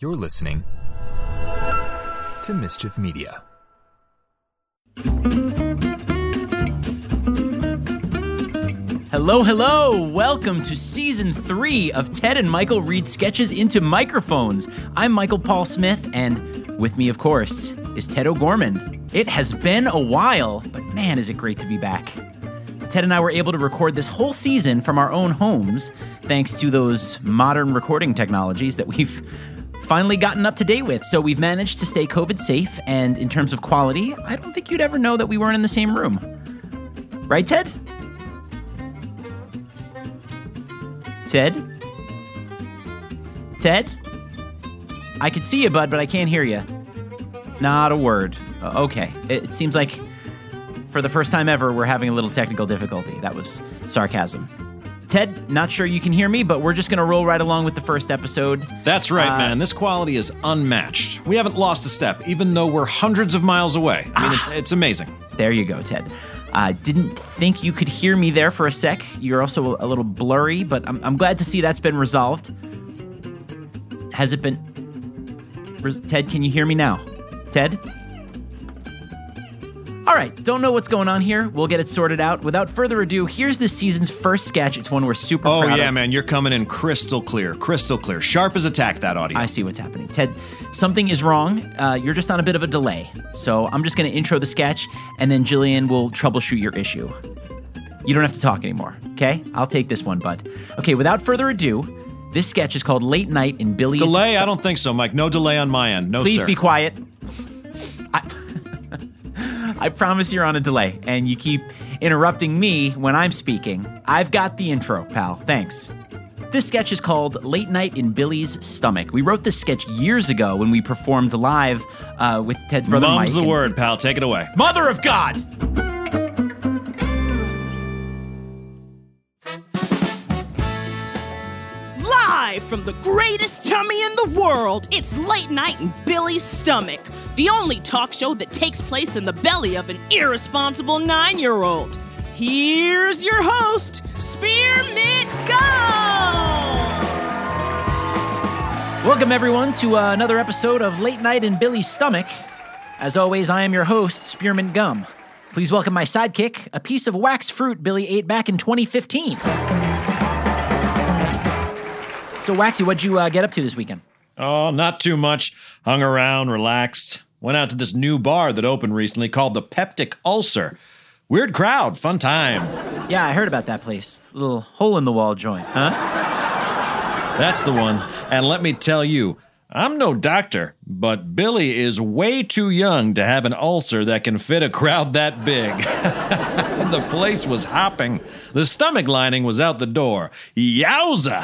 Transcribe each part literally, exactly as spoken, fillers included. You're listening to Mischief Media. Hello, hello! Welcome to Season three of Ted and Michael Read Sketches into Microphones. I'm Michael Paul Smith, and with me, of course, is Ted O'Gorman. It has been a while, but man, is it great to be back. Ted and I were able to record this whole season from our own homes, thanks to those modern recording technologies that we've finally gotten up to date with. So we've managed to stay COVID safe, and in terms of quality, I don't think you'd ever know that we weren't in the same room. Right, Ted? Ted? Ted? I could see you, bud, but I can't hear you. Not a word. Uh, okay. It, it seems like for the first time ever, we're having a little technical difficulty. That was sarcasm. Ted, not sure you can hear me, but we're just going to roll right along with the first episode. That's right, uh, man. This quality is unmatched. We haven't lost a step, even though we're hundreds of miles away. I ah, mean, it, it's amazing. There you go, Ted. I uh, didn't think you could hear me there for a sec. You're also a little blurry, but I'm, I'm glad to see that's been resolved. Has it been... Res- Ted, can you hear me now? Ted? All right, don't know what's going on here. We'll get it sorted out. Without further ado, here's this season's first sketch. It's one we're super oh, proud of. Oh, yeah, man, you're coming in crystal clear, crystal clear. Sharp as a tack, that audio. I see what's happening. Ted, something is wrong. Uh, you're just on a bit of a delay. So I'm just going to intro the sketch, and then Jillian will troubleshoot your issue. You don't have to talk anymore, okay? I'll take this one, bud. Okay, without further ado, this sketch is called Late Night in Billy's... Delay? Sl- I don't think so, Mike. No delay on my end. No, Please sir. Please be quiet. I promise you're on a delay, and you keep interrupting me when I'm speaking. I've got the intro, pal. Thanks. This sketch is called Late Night in Billy's Stomach. We wrote this sketch years ago when we performed live uh, with Ted's brother Mike. Mom's the word, pal. Take it away. Mother of God! Live from the greatest tummy in the world, it's Late Night in Billy's Stomach. The only talk show that takes place in the belly of an irresponsible nine-year-old. Here's your host, Spearmint Gum! Welcome, everyone, to uh, another episode of Late Night in Billy's Stomach. As always, I am your host, Spearmint Gum. Please welcome my sidekick, a piece of wax fruit Billy ate back in twenty fifteen. So, Waxy, what'd you uh, get up to this weekend? Oh, not too much. Hung around, relaxed. Went out to this new bar that opened recently called the Peptic Ulcer. Weird crowd, fun time. Yeah, I heard about that place. Little hole-in-the-wall joint, huh? That's the one. And let me tell you, I'm no doctor, but Billy is way too young to have an ulcer that can fit a crowd that big. The place was hopping. The stomach lining was out the door. Yowza!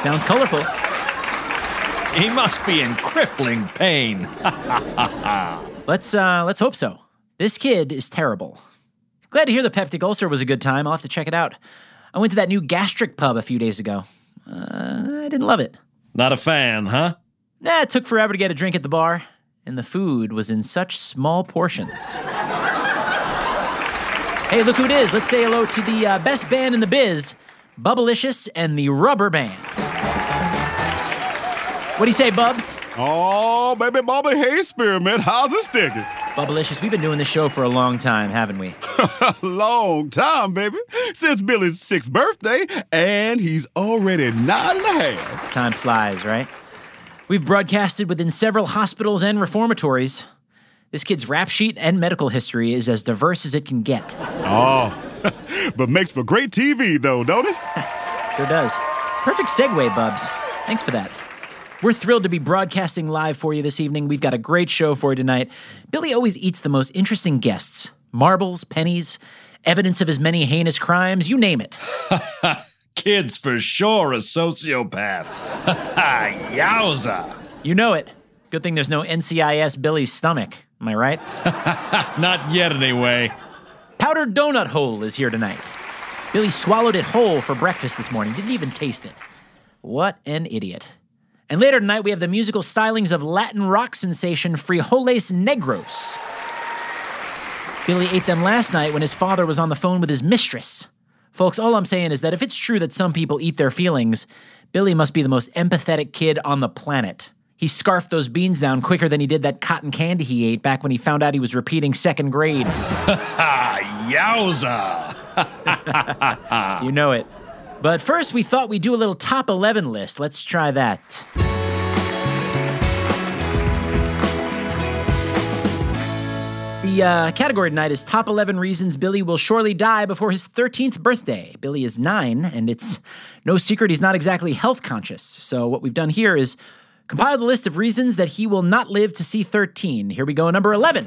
Sounds colorful. He must be in crippling pain. let's uh, let's hope so. This kid is terrible. Glad to hear the Peptic Ulcer was a good time. I'll have to check it out. I went to that new gastric pub a few days ago. Uh, I didn't love it. Not a fan, huh? Nah, it took forever to get a drink at the bar, and the food was in such small portions. Hey, look who it is. Let's say hello to the uh, best band in the biz, Bubblicious and the Rubber Band. What do you say, Bubs? Oh, baby Bubba, hey, Spearmint, how's it sticking? Bubblicious, we've been doing this show for a long time, haven't we? Long time, baby. Since Billy's sixth birthday, and he's already nine and a half. Time flies, right? We've broadcasted within several hospitals and reformatories. This kid's rap sheet and medical history is as diverse as it can get. Oh, but makes for great T V, though, don't it? Sure does. Perfect segue, Bubs. Thanks for that. We're thrilled to be broadcasting live for you this evening. We've got a great show for you tonight. Billy always eats the most interesting guests. Marbles, pennies, evidence of his many heinous crimes, you name it. Kid's for sure a sociopath. Yowza. You know it. Good thing there's no N C I S Billy's Stomach. Am I right? Not yet, anyway. Powdered Donut Hole is here tonight. Billy swallowed it whole for breakfast this morning. Didn't even taste it. What an idiot. And later tonight, we have the musical stylings of Latin rock sensation Frijoles Negros. Billy ate them last night when his father was on the phone with his mistress. Folks, all I'm saying is that if it's true that some people eat their feelings, Billy must be the most empathetic kid on the planet. He scarfed those beans down quicker than he did that cotton candy he ate back when he found out he was repeating second grade. Yowza! You know it. But first, we thought we'd do a little top eleven list. Let's try that. The uh, category tonight is Top eleven Reasons Billy Will Surely Die Before His thirteenth Birthday. Billy is nine, and it's no secret he's not exactly health conscious. So what we've done here is compiled a list of reasons that he will not live to see thirteen. Here we go, number eleven.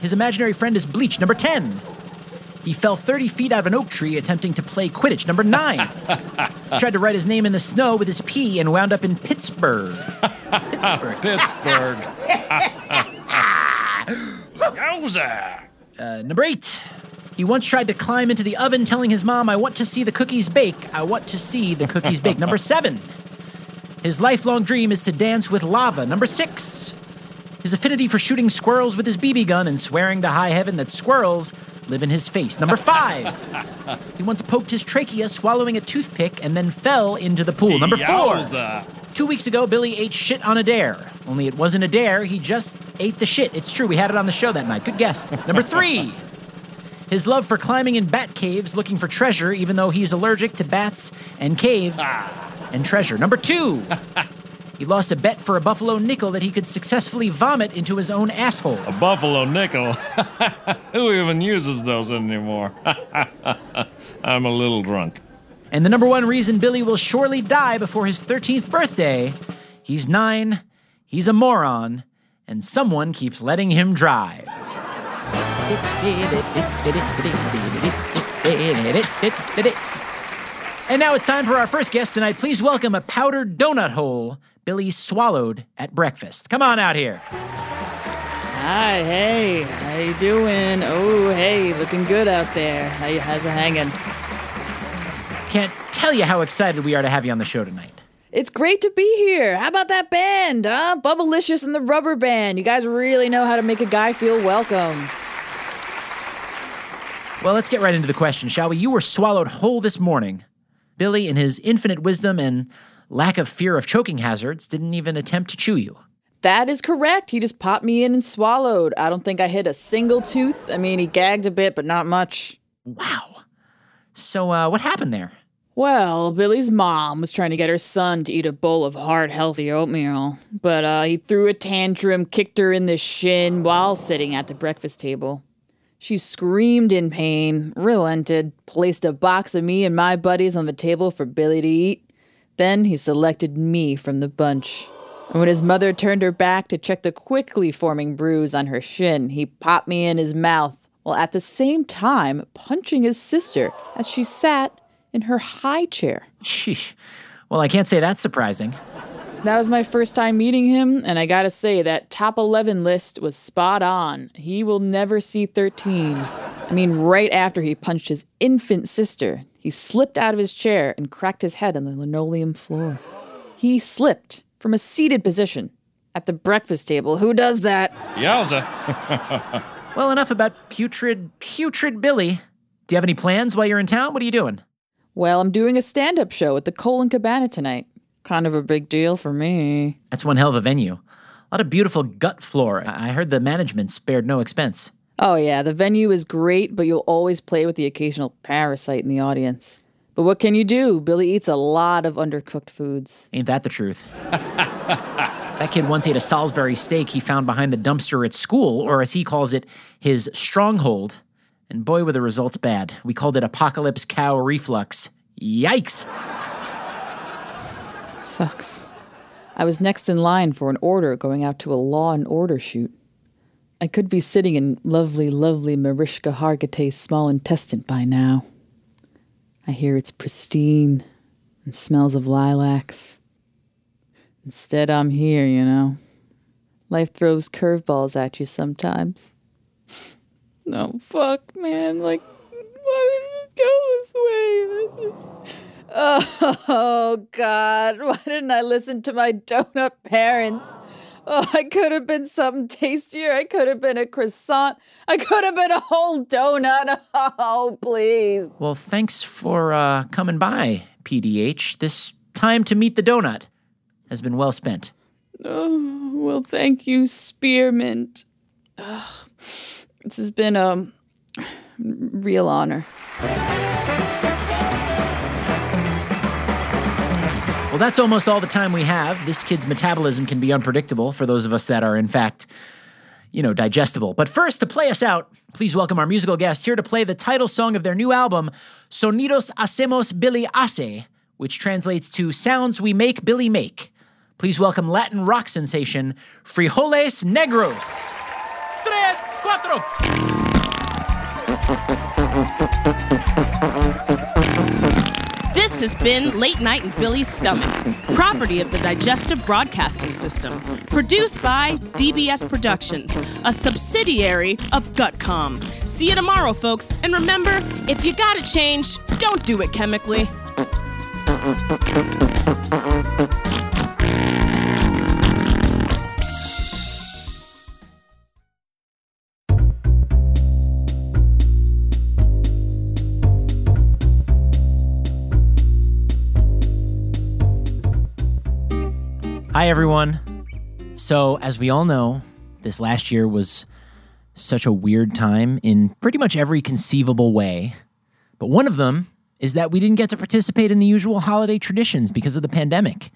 His imaginary friend is bleached. Number ten. He fell thirty feet out of an oak tree attempting to play Quidditch. Number nine. Tried to write his name in the snow with his pee and wound up in Pittsburgh. Pittsburgh. Pittsburgh. Yowza! Uh, number eight. He once tried to climb into the oven telling his mom, I want to see the cookies bake. I want to see the cookies bake. Number seven. His lifelong dream is to dance with lava. Number six. His affinity for shooting squirrels with his B B gun and swearing to high heaven that squirrels live in his face. Number five. He once poked his trachea swallowing a toothpick and then fell into the pool. Number four. Two weeks ago, Billy ate shit on a dare. Only it wasn't a dare. He just ate the shit. It's true. We had it on the show that night. Good guess. Number three. His love for climbing in bat caves looking for treasure, even though he's allergic to bats and caves and treasure. Number two. He lost a bet for a buffalo nickel that he could successfully vomit into his own asshole. A buffalo nickel? Who even uses those anymore? I'm a little drunk. And the number one reason Billy will surely die before his thirteenth birthday, he's nine, he's a moron, and someone keeps letting him drive. And now it's time for our first guest tonight. Please welcome a powdered donut hole Billy swallowed at breakfast. Come on out here. Hi, hey, how you doing? Oh, hey, looking good out there. How you, how's it hanging? Can't tell you how excited we are to have you on the show tonight. It's great to be here. How about that band, huh? Bubblicious and the Rubber Band. You guys really know how to make a guy feel welcome. Well, let's get right into the question, shall we? You were swallowed whole this morning. Billy, in his infinite wisdom and lack of fear of choking hazards, didn't even attempt to chew you. That is correct. He just popped me in and swallowed. I don't think I hit a single tooth. I mean, he gagged a bit, but not much. Wow. So, uh, what happened there? Well, Billy's mom was trying to get her son to eat a bowl of hard, healthy oatmeal. But uh, he threw a tantrum, kicked her in the shin while sitting at the breakfast table. She screamed in pain, relented, placed a box of me and my buddies on the table for Billy to eat. Then he selected me from the bunch. And when his mother turned her back to check the quickly forming bruise on her shin, he popped me in his mouth, while at the same time punching his sister as she sat in her high chair. Sheesh. Well, I can't say that's surprising. That was my first time meeting him, and I gotta say, that top eleven list was spot on. He will never see thirteen. I mean, right after he punched his infant sister, he slipped out of his chair and cracked his head on the linoleum floor. He slipped from a seated position at the breakfast table. Who does that? Yowza. Well, enough about putrid, putrid Billy. Do you have any plans while you're in town? What are you doing? Well, I'm doing a stand-up show at the Cole and Cabana tonight. Kind of a big deal for me. That's one hell of a venue. A lot of beautiful gut flora. I heard the management spared no expense. Oh yeah, the venue is great, but you'll always play with the occasional parasite in the audience. But what can you do? Billy eats a lot of undercooked foods. Ain't that the truth? That kid once ate a Salisbury steak he found behind the dumpster at school, or as he calls it, his stronghold. And boy, were the results bad. We called it apocalypse cow reflux. Yikes! Sucks. I was next in line for an order going out to a Law and Order shoot. I could be sitting in lovely, lovely Mariska Hargitay's small intestine by now. I hear it's pristine and smells of lilacs. Instead, I'm here, you know. Life throws curveballs at you sometimes. No, fuck, man. Like, why did it go this way? This is... Oh, God, why didn't I listen to my donut parents? Oh, I could have been something tastier. I could have been a croissant. I could have been a whole donut. Oh, please. Well, thanks for uh, coming by, P D H. This time to meet the donut has been well spent. Oh, well, thank you, Spearmint. Oh, this has been a real honor. Well, that's almost all the time we have. This kid's metabolism can be unpredictable for those of us that are, in fact, you know, digestible. But first, to play us out, please welcome our musical guest here to play the title song of their new album, Sonidos Hacemos Billy Hace, which translates to Sounds We Make Billy Make. Please welcome Latin rock sensation, Frijoles Negros. Tres, cuatro. This has been Late Night in Billy's Stomach, property of the Digestive Broadcasting System, produced by D B S Productions, a subsidiary of Gutcom. See you tomorrow, folks. And remember, if you got it changed, don't do it chemically. Hi, everyone. So, as we all know, this last year was such a weird time in pretty much every conceivable way. But one of them is that we didn't get to participate in the usual holiday traditions because of the pandemic.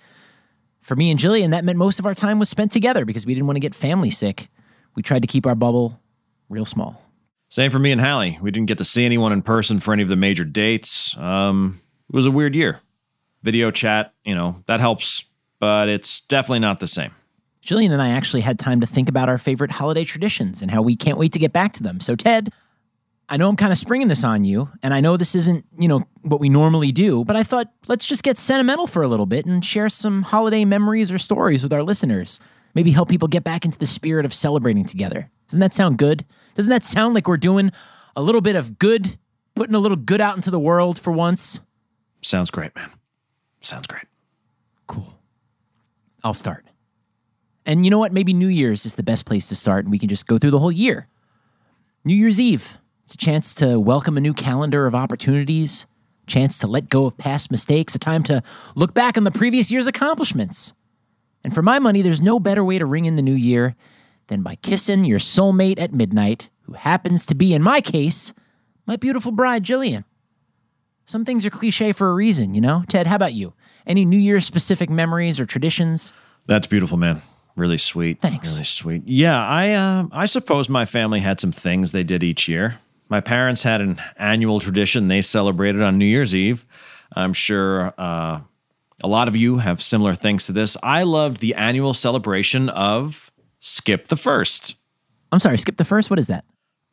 For me and Jillian, that meant most of our time was spent together because we didn't want to get family sick. We tried to keep our bubble real small. Same for me and Hallie. We didn't get to see anyone in person for any of the major dates. Um, it was a weird year. Video chat, you know, that helps. But it's definitely not the same. Jillian and I actually had time to think about our favorite holiday traditions and how we can't wait to get back to them. So, Ted, I know I'm kind of springing this on you, and I know this isn't, you know, what we normally do, but I thought let's just get sentimental for a little bit and share some holiday memories or stories with our listeners. Maybe help people get back into the spirit of celebrating together. Doesn't that sound good? Doesn't that sound like we're doing a little bit of good, putting a little good out into the world for once? Sounds great, man. Sounds great. Cool. I'll start. And you know what? Maybe New Year's is the best place to start, and we can just go through the whole year. New Year's Eve. It's a chance to welcome a new calendar of opportunities, chance to let go of past mistakes, a time to look back on the previous year's accomplishments. And for my money, there's no better way to ring in the new year than by kissing your soulmate at midnight, who happens to be, in my case, my beautiful bride, Jillian. Some things are cliche for a reason, you know? Ted, how about you? Any New Year's-specific memories or traditions? That's beautiful, man. Really sweet. Thanks. Really sweet. Yeah, I uh, I suppose my family had some things they did each year. My parents had an annual tradition they celebrated on New Year's Eve. I'm sure uh, a lot of you have similar things to this. I loved the annual celebration of Skip the First. I'm sorry, Skip the First? What is that?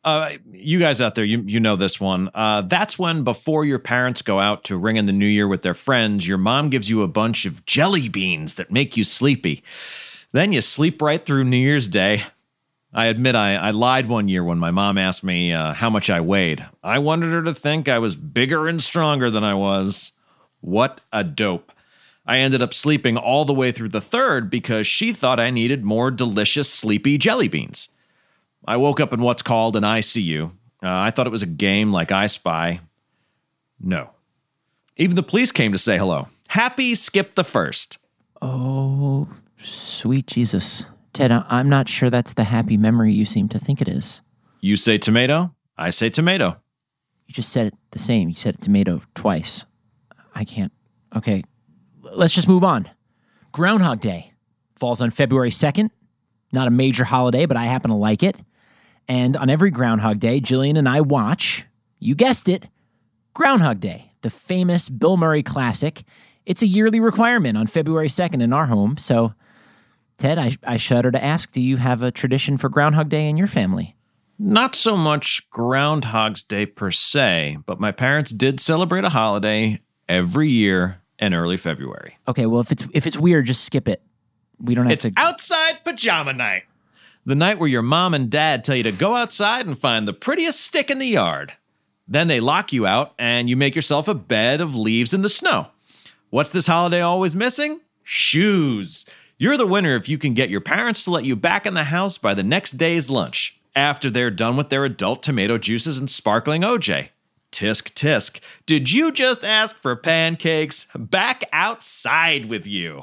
Uh, you guys out there, you you know this one. Uh, that's when before your parents go out to ring in the new year with their friends, your mom gives you a bunch of jelly beans that make you sleepy. Then you sleep right through New Year's Day. I admit I, I lied one year when my mom asked me uh, how much I weighed. I wanted her to think I was bigger and stronger than I was. What a dope. I ended up sleeping all the way through the third because she thought I needed more delicious sleepy jelly beans. I woke up in what's called an I C U. Uh, I thought it was a game like I Spy. No. Even the police came to say hello. Happy Skip the First. Oh, sweet Jesus. Ted, I'm not sure that's the happy memory you seem to think it is. You say tomato, I say tomato. You just said it the same. You said tomato twice. I can't. Okay, let's just move on. Groundhog Day falls on February second. Not a major holiday, but I happen to like it. And on every Groundhog Day, Jillian and I watch, you guessed it, Groundhog Day, the famous Bill Murray classic. It's a yearly requirement on February second in our home. So, Ted, I, I shudder to ask, do you have a tradition for Groundhog Day in your family? Not so much Groundhog's Day per se, but my parents did celebrate a holiday every year in early February. Okay, well, if it's if it's weird, just skip it. We don't have it's to... outside pajama night. The night where your mom and dad tell you to go outside and find the prettiest stick in the yard. Then they lock you out and you make yourself a bed of leaves in the snow. What's this holiday always missing? Shoes. You're the winner if you can get your parents to let you back in the house by the next day's lunch, after they're done with their adult tomato juices and sparkling O J. Tisk, tisk. Did you just ask for pancakes? Back outside with you.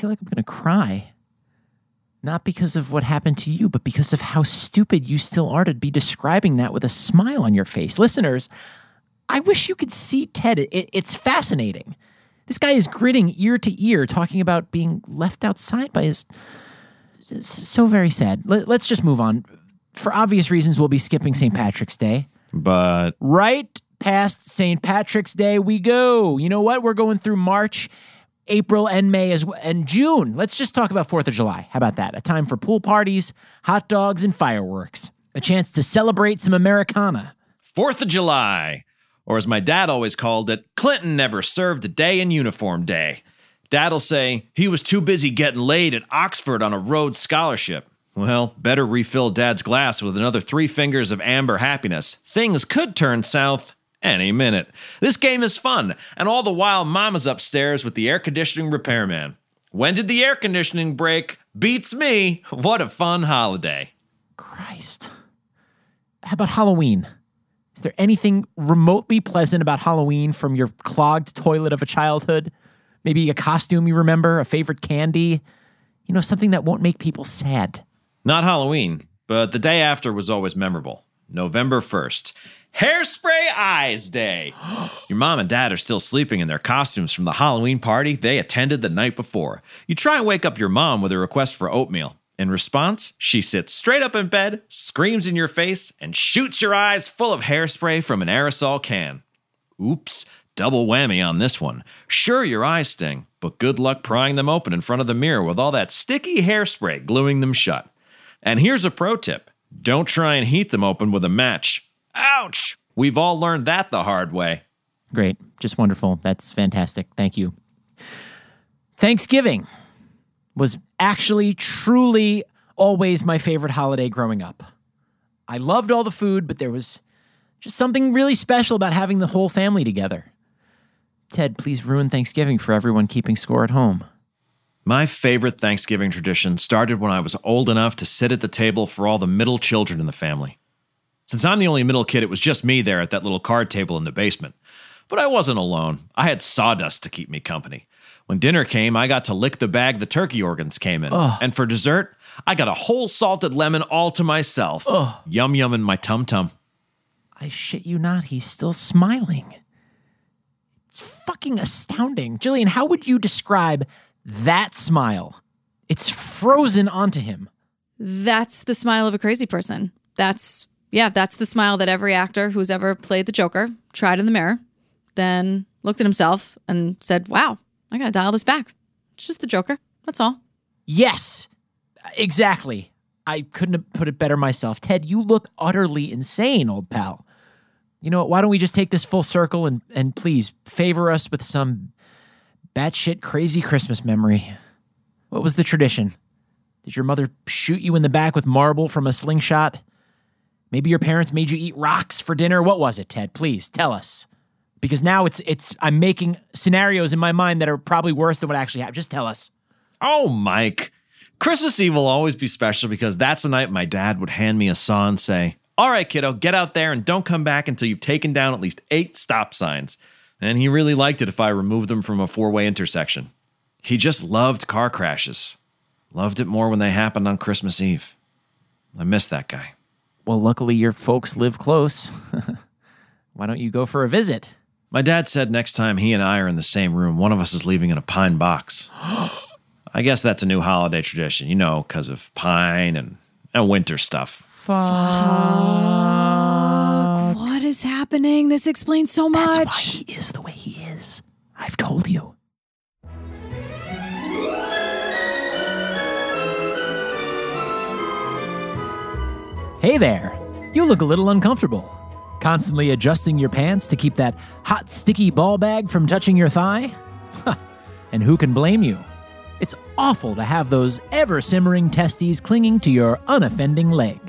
feel like I'm going to cry. Not because of what happened to you, but because of how stupid you still are to be describing that with a smile on your face. Listeners, I wish you could see Ted. It, it's fascinating. This guy is grinning ear to ear, talking about being left outside by his... It's so very sad. Let, let's just move on. For obvious reasons, we'll be skipping Saint Patrick's Day. But... Right past Saint Patrick's Day we go. You know what? We're going through March, April, and May, as well, and June. Let's just talk about fourth of July. How about that? A time for pool parties, hot dogs, and fireworks. A chance to celebrate some Americana. fourth of July, or as my dad always called it, Clinton never served a day in uniform day. Dad'll say, he was too busy getting laid at Oxford on a Rhodes Scholarship. Well, better refill Dad's glass with another three fingers of amber happiness. Things could turn south any minute. This game is fun, and all the while Mama's upstairs with the air conditioning repairman. When did the air conditioning break? Beats me. What a fun holiday. Christ. How about Halloween? Is there anything remotely pleasant about Halloween from your clogged toilet of a childhood? Maybe a costume you remember, a favorite candy, you know, something that won't make people sad. Not Halloween, but the day after was always memorable. November first. Hairspray Eyes Day. Your mom and dad are still sleeping in their costumes from the Halloween party they attended the night before. You try and wake up your mom with a request for oatmeal. In response, she sits straight up in bed, screams in your face, and shoots your eyes full of hairspray from an aerosol can. Oops. Double whammy on this one. Sure, your eyes sting, but good luck prying them open in front of the mirror with all that sticky hairspray gluing them shut. And here's a pro tip. Don't try and heat them open with a match. Ouch! We've all learned that the hard way. Great. Just wonderful. That's fantastic. Thank you. Thanksgiving was actually, truly, always my favorite holiday growing up. I loved all the food, but there was just something really special about having the whole family together. Ted, please ruin Thanksgiving for everyone keeping score at home. My favorite Thanksgiving tradition started when I was old enough to sit at the table for all the middle children in the family. Since I'm the only middle kid, it was just me there at that little card table in the basement. But I wasn't alone. I had sawdust to keep me company. When dinner came, I got to lick the bag the turkey organs came in. Ugh. And for dessert, I got a whole salted lemon all to myself. Ugh. Yum yum in my tum-tum. I shit you not, he's still smiling. It's fucking astounding. Jillian, how would you describe that smile? It's frozen onto him. That's the smile of a crazy person. That's, yeah, that's the smile that every actor who's ever played the Joker tried in the mirror, then looked at himself and said, wow, I gotta dial this back. It's just the Joker. That's all. Yes, exactly. I couldn't have put it better myself. Ted, you look utterly insane, old pal. You know what? Why don't we just take this full circle and, and please favor us with some batshit crazy Christmas memory. What was the tradition? Did your mother shoot you in the back with marble from a slingshot? Maybe your parents made you eat rocks for dinner. What was it, Ted? Please tell us. Because now it's it's I'm making scenarios in my mind that are probably worse than what actually happened. Just tell us. Oh, Mike. Christmas Eve will always be special because that's the night my dad would hand me a saw and say, all right, kiddo, get out there and don't come back until you've taken down at least eight stop signs. And he really liked it if I removed them from a four-way intersection. He just loved car crashes. Loved it more when they happened on Christmas Eve. I miss that guy. Well, luckily your folks live close. Why don't you go for a visit? My dad said next time he and I are in the same room, one of us is leaving in a pine box. I guess that's a new holiday tradition, you know, because of pine and, and winter stuff. Fuck. What is happening? This explains so much. That's why he is the way he is. I've told you. Hey there. You look a little uncomfortable. Constantly adjusting your pants to keep that hot, sticky ball bag from touching your thigh? And who can blame you? It's awful to have those ever-simmering testes clinging to your unoffending leg.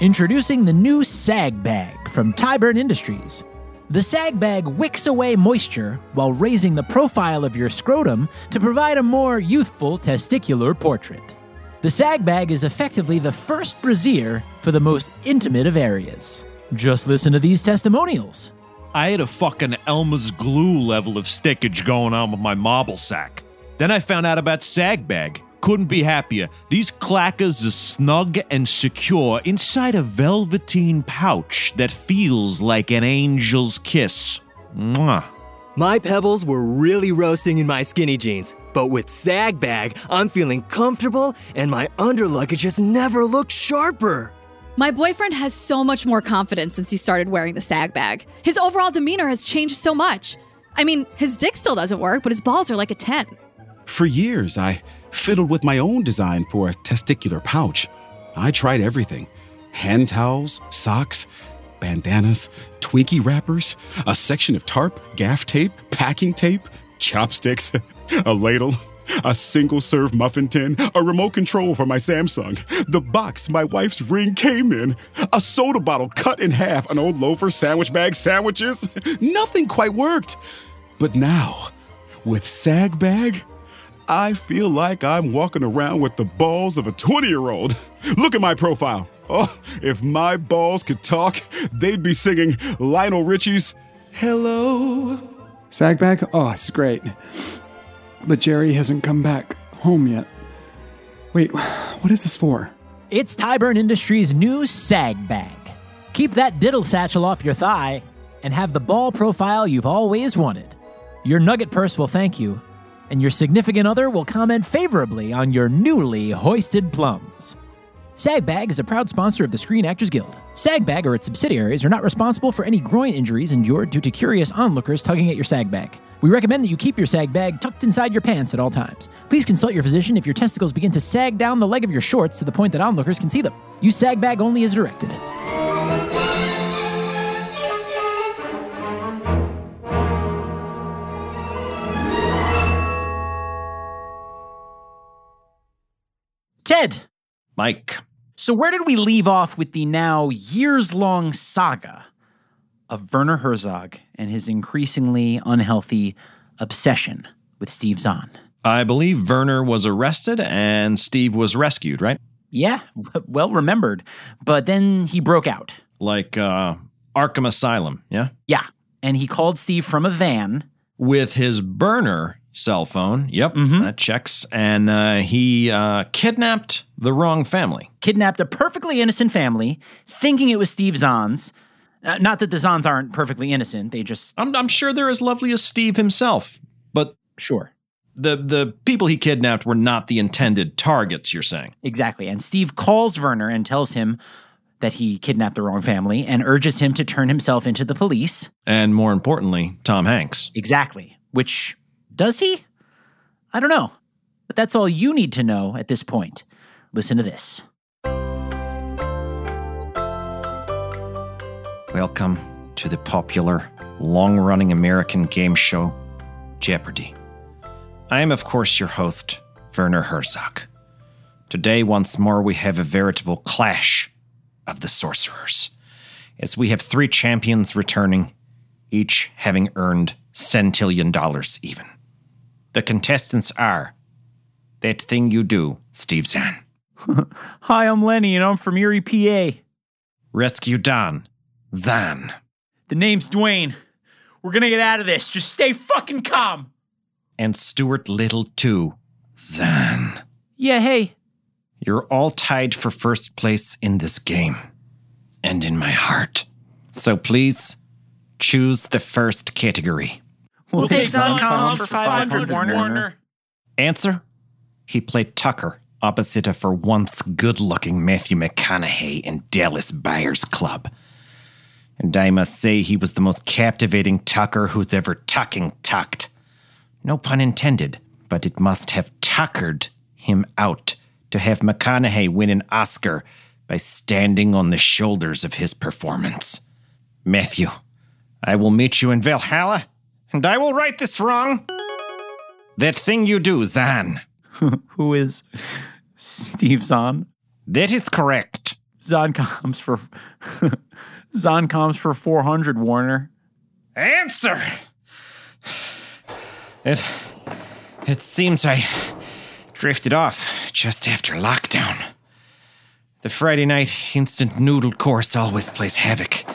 Introducing the new Sag Bag from Tyburn Industries. The Sag Bag wicks away moisture while raising the profile of your scrotum to provide a more youthful testicular portrait. The Sag Bag is effectively the first brassiere for the most intimate of areas. Just listen to these testimonials. I had a fucking Elmer's glue level of stickage going on with my marble sack. Then I found out about Sag Bag. Couldn't be happier. These clackers are snug and secure inside a velveteen pouch that feels like an angel's kiss. Mwah. My pebbles were really roasting in my skinny jeans, but with Sag Bag, I'm feeling comfortable and my underluggage has never looked sharper. My boyfriend has so much more confidence since he started wearing the Sag Bag. His overall demeanor has changed so much. I mean, his dick still doesn't work, but his balls are like a ten. For years, I fiddled with my own design for a testicular pouch. I tried everything. Hand towels, socks, bandanas, Twinkie wrappers, a section of tarp, gaff tape, packing tape, chopsticks, a ladle, a single-serve muffin tin, a remote control for my Samsung, the box my wife's ring came in, a soda bottle cut in half, an old loafer, sandwich bag, sandwiches. Nothing quite worked. But now, with Sag Bag, I feel like I'm walking around with the balls of a twenty-year-old. Look at my profile. Oh, if my balls could talk, they'd be singing Lionel Richie's Hello. Sag Bag? Oh, it's great. But Jerry hasn't come back home yet. Wait, what is this for? It's Tyburn Industries' new Sag Bag. Keep that diddle satchel off your thigh and have the ball profile you've always wanted. Your nugget purse will thank you, and your significant other will comment favorably on your newly hoisted plums. Sag Bag is a proud sponsor of the Screen Actors Guild. Sag Bag or its subsidiaries are not responsible for any groin injuries endured due to curious onlookers tugging at your Sag Bag. We recommend that you keep your Sag Bag tucked inside your pants at all times. Please consult your physician if your testicles begin to sag down the leg of your shorts to the point that onlookers can see them. Use Sag Bag only as directed. Ted! Mike. So where did we leave off with the now years-long saga of Werner Herzog and his increasingly unhealthy obsession with Steve Zahn? I believe Werner was arrested and Steve was rescued, right? Yeah, well remembered. But then he broke out. Like uh, Arkham Asylum, yeah? Yeah, and he called Steve from a van. With his burner cell phone. Yep, mm-hmm. That checks. And uh, he uh, kidnapped the wrong family. Kidnapped a perfectly innocent family, thinking it was Steve Zahn's. Uh, not that the Zahns aren't perfectly innocent. They just... I'm, I'm sure they're as lovely as Steve himself, but... Sure. The, the people he kidnapped were not the intended targets, you're saying. Exactly. And Steve calls Werner and tells him that he kidnapped the wrong family and urges him to turn himself into the police. And more importantly, Tom Hanks. Exactly. Which... Does he? I don't know. But that's all you need to know at this point. Listen to this. Welcome to the popular, long-running American game show, Jeopardy. I am, of course, your host, Werner Herzog. Today, once more, we have a veritable clash of the sorcerers, as we have three champions returning, each having earned centillion dollars even. The contestants are That Thing You Do, Steve Zahn. Hi, I'm Lenny, and I'm from Erie, P A. Rescue Don, Zahn. The name's Dwayne. We're gonna get out of this. Just stay fucking calm. And Stuart Little, too, Zahn. Yeah, hey. You're all tied for first place in this game, and in my heart. So please, choose the first category. We'll take Zahn Collins for five hundred, Warner. Warner. Answer? He played Tucker, opposite of for once good-looking Matthew McConaughey in Dallas Buyers Club. And I must say he was the most captivating Tucker who's ever tucking tucked. No pun intended, but it must have tuckered him out to have McConaughey win an Oscar by standing on the shoulders of his performance. Matthew, I will meet you in Valhalla, and I will right this wrong. That Thing You Do, Zahn. Who is Steve Zahn? That is correct. Zahn comes for Zahn comes for four hundred, Warner. Answer. It it seems I drifted off just after lockdown. The Friday night instant noodle course always plays havoc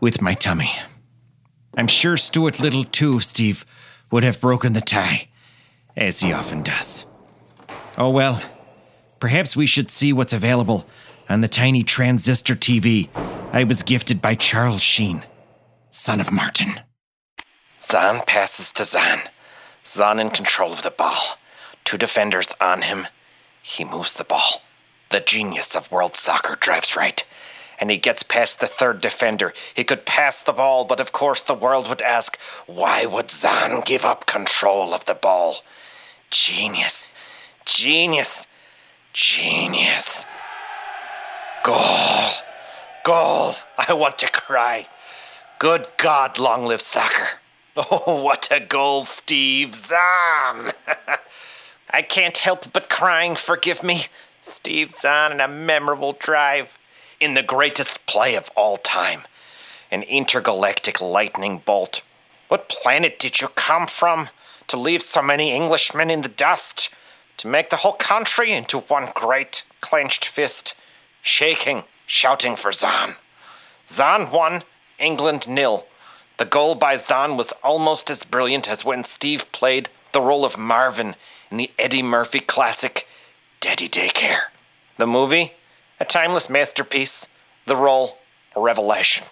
with my tummy. I'm sure Stuart Little, too, Steve, would have broken the tie as he often does. Oh well, perhaps we should see what's available on the tiny transistor T V I was gifted by Charles Sheen, son of Martin. Zahn passes to Zahn. Zahn in control of the ball. Two defenders on him. He moves the ball. The genius of world soccer drives right. And he gets past the third defender. He could pass the ball, but of course the world would ask, why would Zahn give up control of the ball? Genius. Genius. Genius. Goal. Goal. I want to cry. Good God, long live soccer. Oh, what a goal, Steve Zahn. I can't help but crying, forgive me. Steve Zahn in a memorable drive. In the greatest play of all time. An intergalactic lightning bolt. What planet did you come from to leave so many Englishmen in the dust? To make the whole country into one great clenched fist. Shaking, shouting for Zahn. Zahn won, England nil. The goal by Zahn was almost as brilliant as when Steve played the role of Marvin in the Eddie Murphy classic, Daddy Daycare. The movie, a timeless masterpiece. The role, a revelation.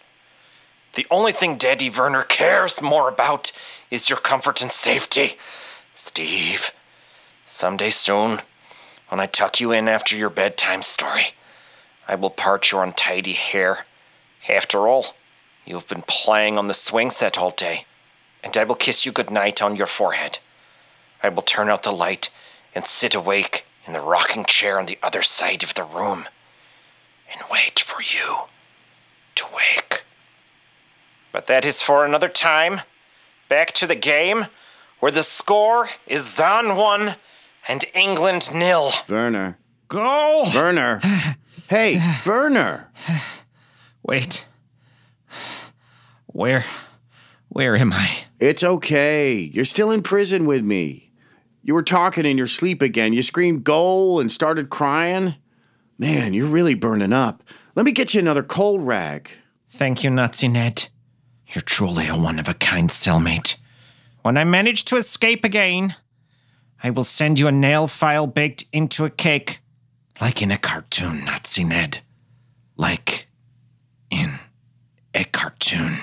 The only thing Daddy Werner cares more about is your comfort and safety. Steve, someday soon, when I tuck you in after your bedtime story, I will part your untidy hair. After all, you have been playing on the swing set all day, and I will kiss you goodnight on your forehead. I will turn out the light and sit awake in the rocking chair on the other side of the room and wait for you to wake. But that is for another time. Back to the game, where the score is Zahn one and England nil. Werner. Goal! Werner. Hey, Werner. Wait. Where... Where am I? It's okay. You're still in prison with me. You were talking in your sleep again. You screamed goal and started crying. Man, you're really burning up. Let me get you another cold rag. Thank you, Nazi Ned. You're truly a one-of-a-kind cellmate. When I manage to escape again, I will send you a nail file baked into a cake. Like in a cartoon, Nazi Ned. Like in a cartoon.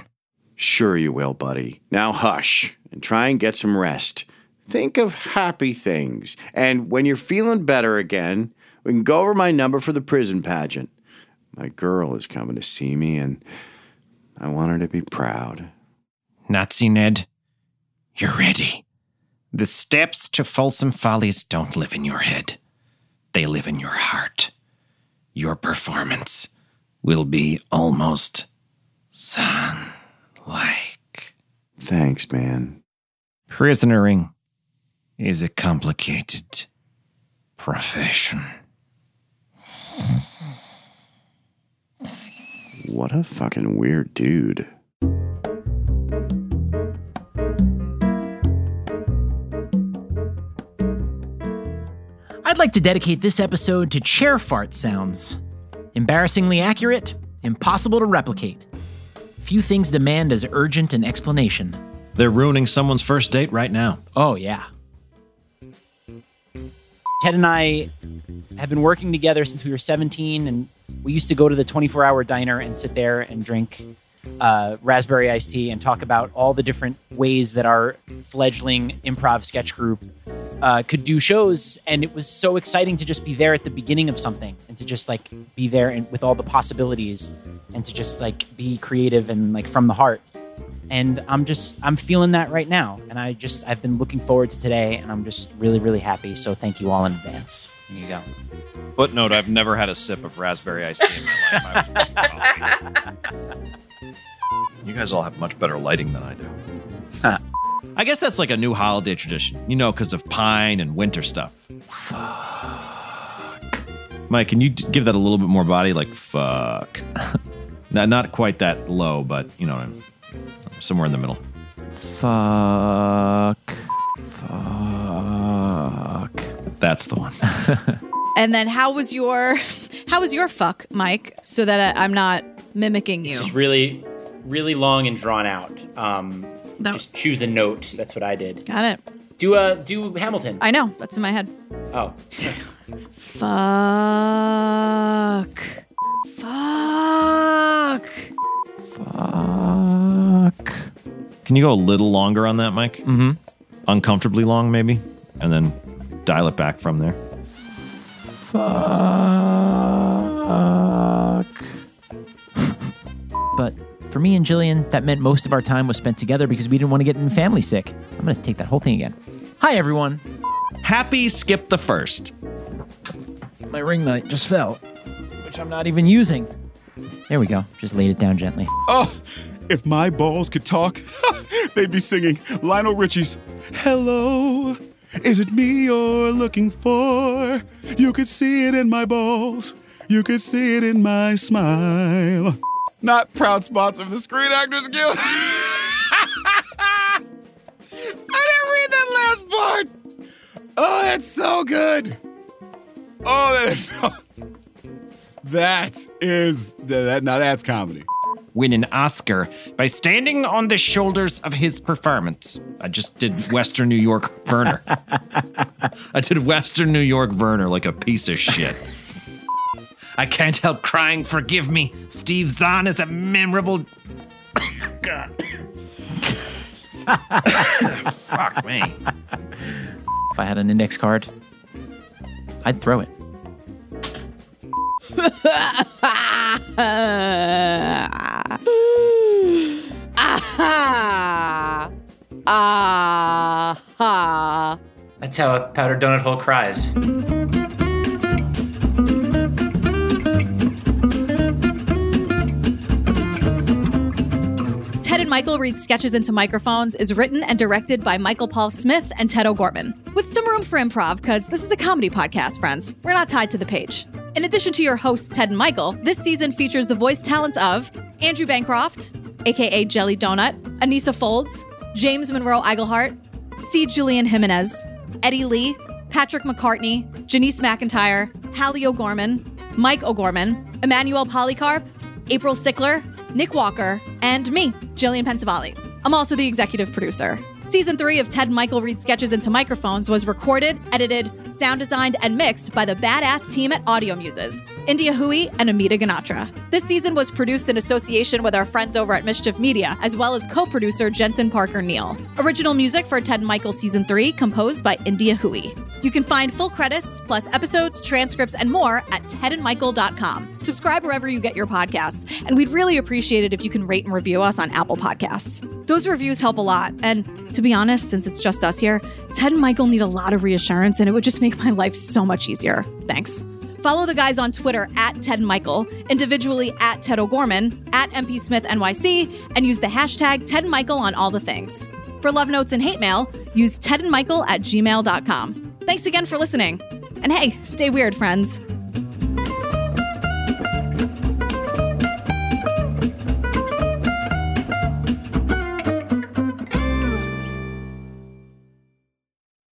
Sure you will, buddy. Now hush and try and get some rest. Think of happy things. And when you're feeling better again, we can go over my number for the prison pageant. My girl is coming to see me, and I want her to be proud. Nazi Ned, you're ready. The steps to Folsom Follies don't live in your head. They live in your heart. Your performance will be almost Zahn. Like. Thanks, man. Prisonering is a complicated profession. What a fucking weird dude. I'd like to dedicate this episode to chair fart sounds. Embarrassingly accurate, impossible to replicate. Few things demand as urgent an explanation. They're ruining someone's first date right now. Oh, yeah. Ted and I have been working together since we were seventeen, and we used to go to the twenty-four hour diner and sit there and drink uh, raspberry iced tea and talk about all the different ways that our fledgling improv sketch group uh, could do shows. And it was so exciting to just be there at the beginning of something and to just, like, be there and with all the possibilities and to just, like, be creative and, like, from the heart. And I'm just, I'm feeling that right now. And I just, I've been looking forward to today, and I'm just really, really happy. So thank you all in advance. Here you go. Footnote, I've never had a sip of raspberry iced tea in my life. I was you guys all have much better lighting than I do. Huh. I guess that's like a new holiday tradition, you know, because of pine and winter stuff. Fuck. Mike, can you give that a little bit more body? Like, fuck. Not not quite that low, but, you know, I'm somewhere in the middle. Fuck. Fuck. That's the one. And then how was your, how was your fuck, Mike? So that I, I'm not mimicking you. It's really, really long and drawn out. Um, no. Just choose a note. That's what I did. Got it. Do uh, do Hamilton. I know. That's in my head. Oh. Fuck. Fuck. Fuck. Can you go a little longer on that, Mike? Mm-hmm. Uncomfortably long, maybe? And then dial it back from there. Fuck. But for me and Jillian, that meant most of our time was spent together because we didn't want to get in family sick. I'm going to take that whole thing again. Hi, everyone. Happy skip the first. My ring light just fell, which I'm not even using. There we go. Just laid it down gently. Oh, if my balls could talk, they'd be singing Lionel Richie's Hello, is it me you're looking for? You could see it in my balls. You could see it in my smile. Not proud spots of the Screen Actors Guild. I didn't read that last part. Oh, that's so good. Oh, that is so... That is... That, now that's comedy. Win an Oscar by standing on the shoulders of his performance. I just did Western New York Werner. I did Western New York Werner like a piece of shit. I can't help crying. Forgive me. Steve Zahn is a memorable... God. Fuck me. If I had an index card, I'd throw it. That's how a powdered donut hole cries. Ted and Michael Read Sketches into Microphones is written and directed by Michael Paul Smith and Ted O'Gorman, with some room for improv, because this is a comedy podcast, friends. We're not tied to the page. In addition to your hosts, Ted and Michael, this season features the voice talents of Andrew Bancroft, a k a. Jelly Donut, Anissa Folds, James Monroe Eigelhart, C. Julian Jimenez, Eddie Lee, Patrick McCartney, Janice McIntyre, Hallie O'Gorman, Mike O'Gorman, Emmanuel Polycarp, April Sickler, Nick Walker, and me, Jillian Pensavalle. I'm also the executive producer. Season three of Ted and Michael Read Sketches into Microphones was recorded, edited, sound designed, and mixed by the badass team at Audio Muses, India Hui and Amita Ganatra. This season was produced in association with our friends over at Mischief Media, as well as co-producer Jensen Parker Neal. Original music for Ted and Michael Season three composed by India Hui. You can find full credits, plus episodes, transcripts, and more at ted and michael dot com. Subscribe wherever you get your podcasts, and we'd really appreciate it if you can rate and review us on Apple Podcasts. Those reviews help a lot, and to be honest, since it's just us here, Ted and Michael need a lot of reassurance, and it would just make my life so much easier. Thanks. Follow the guys on Twitter at Ted and Michael, individually at Ted O'Gorman, at M P Smith N Y C, and use the hashtag Ted and Michael on all the things. For love notes and hate mail, use Ted and Michael at gmail dot com. Thanks again for listening. And hey, stay weird, friends.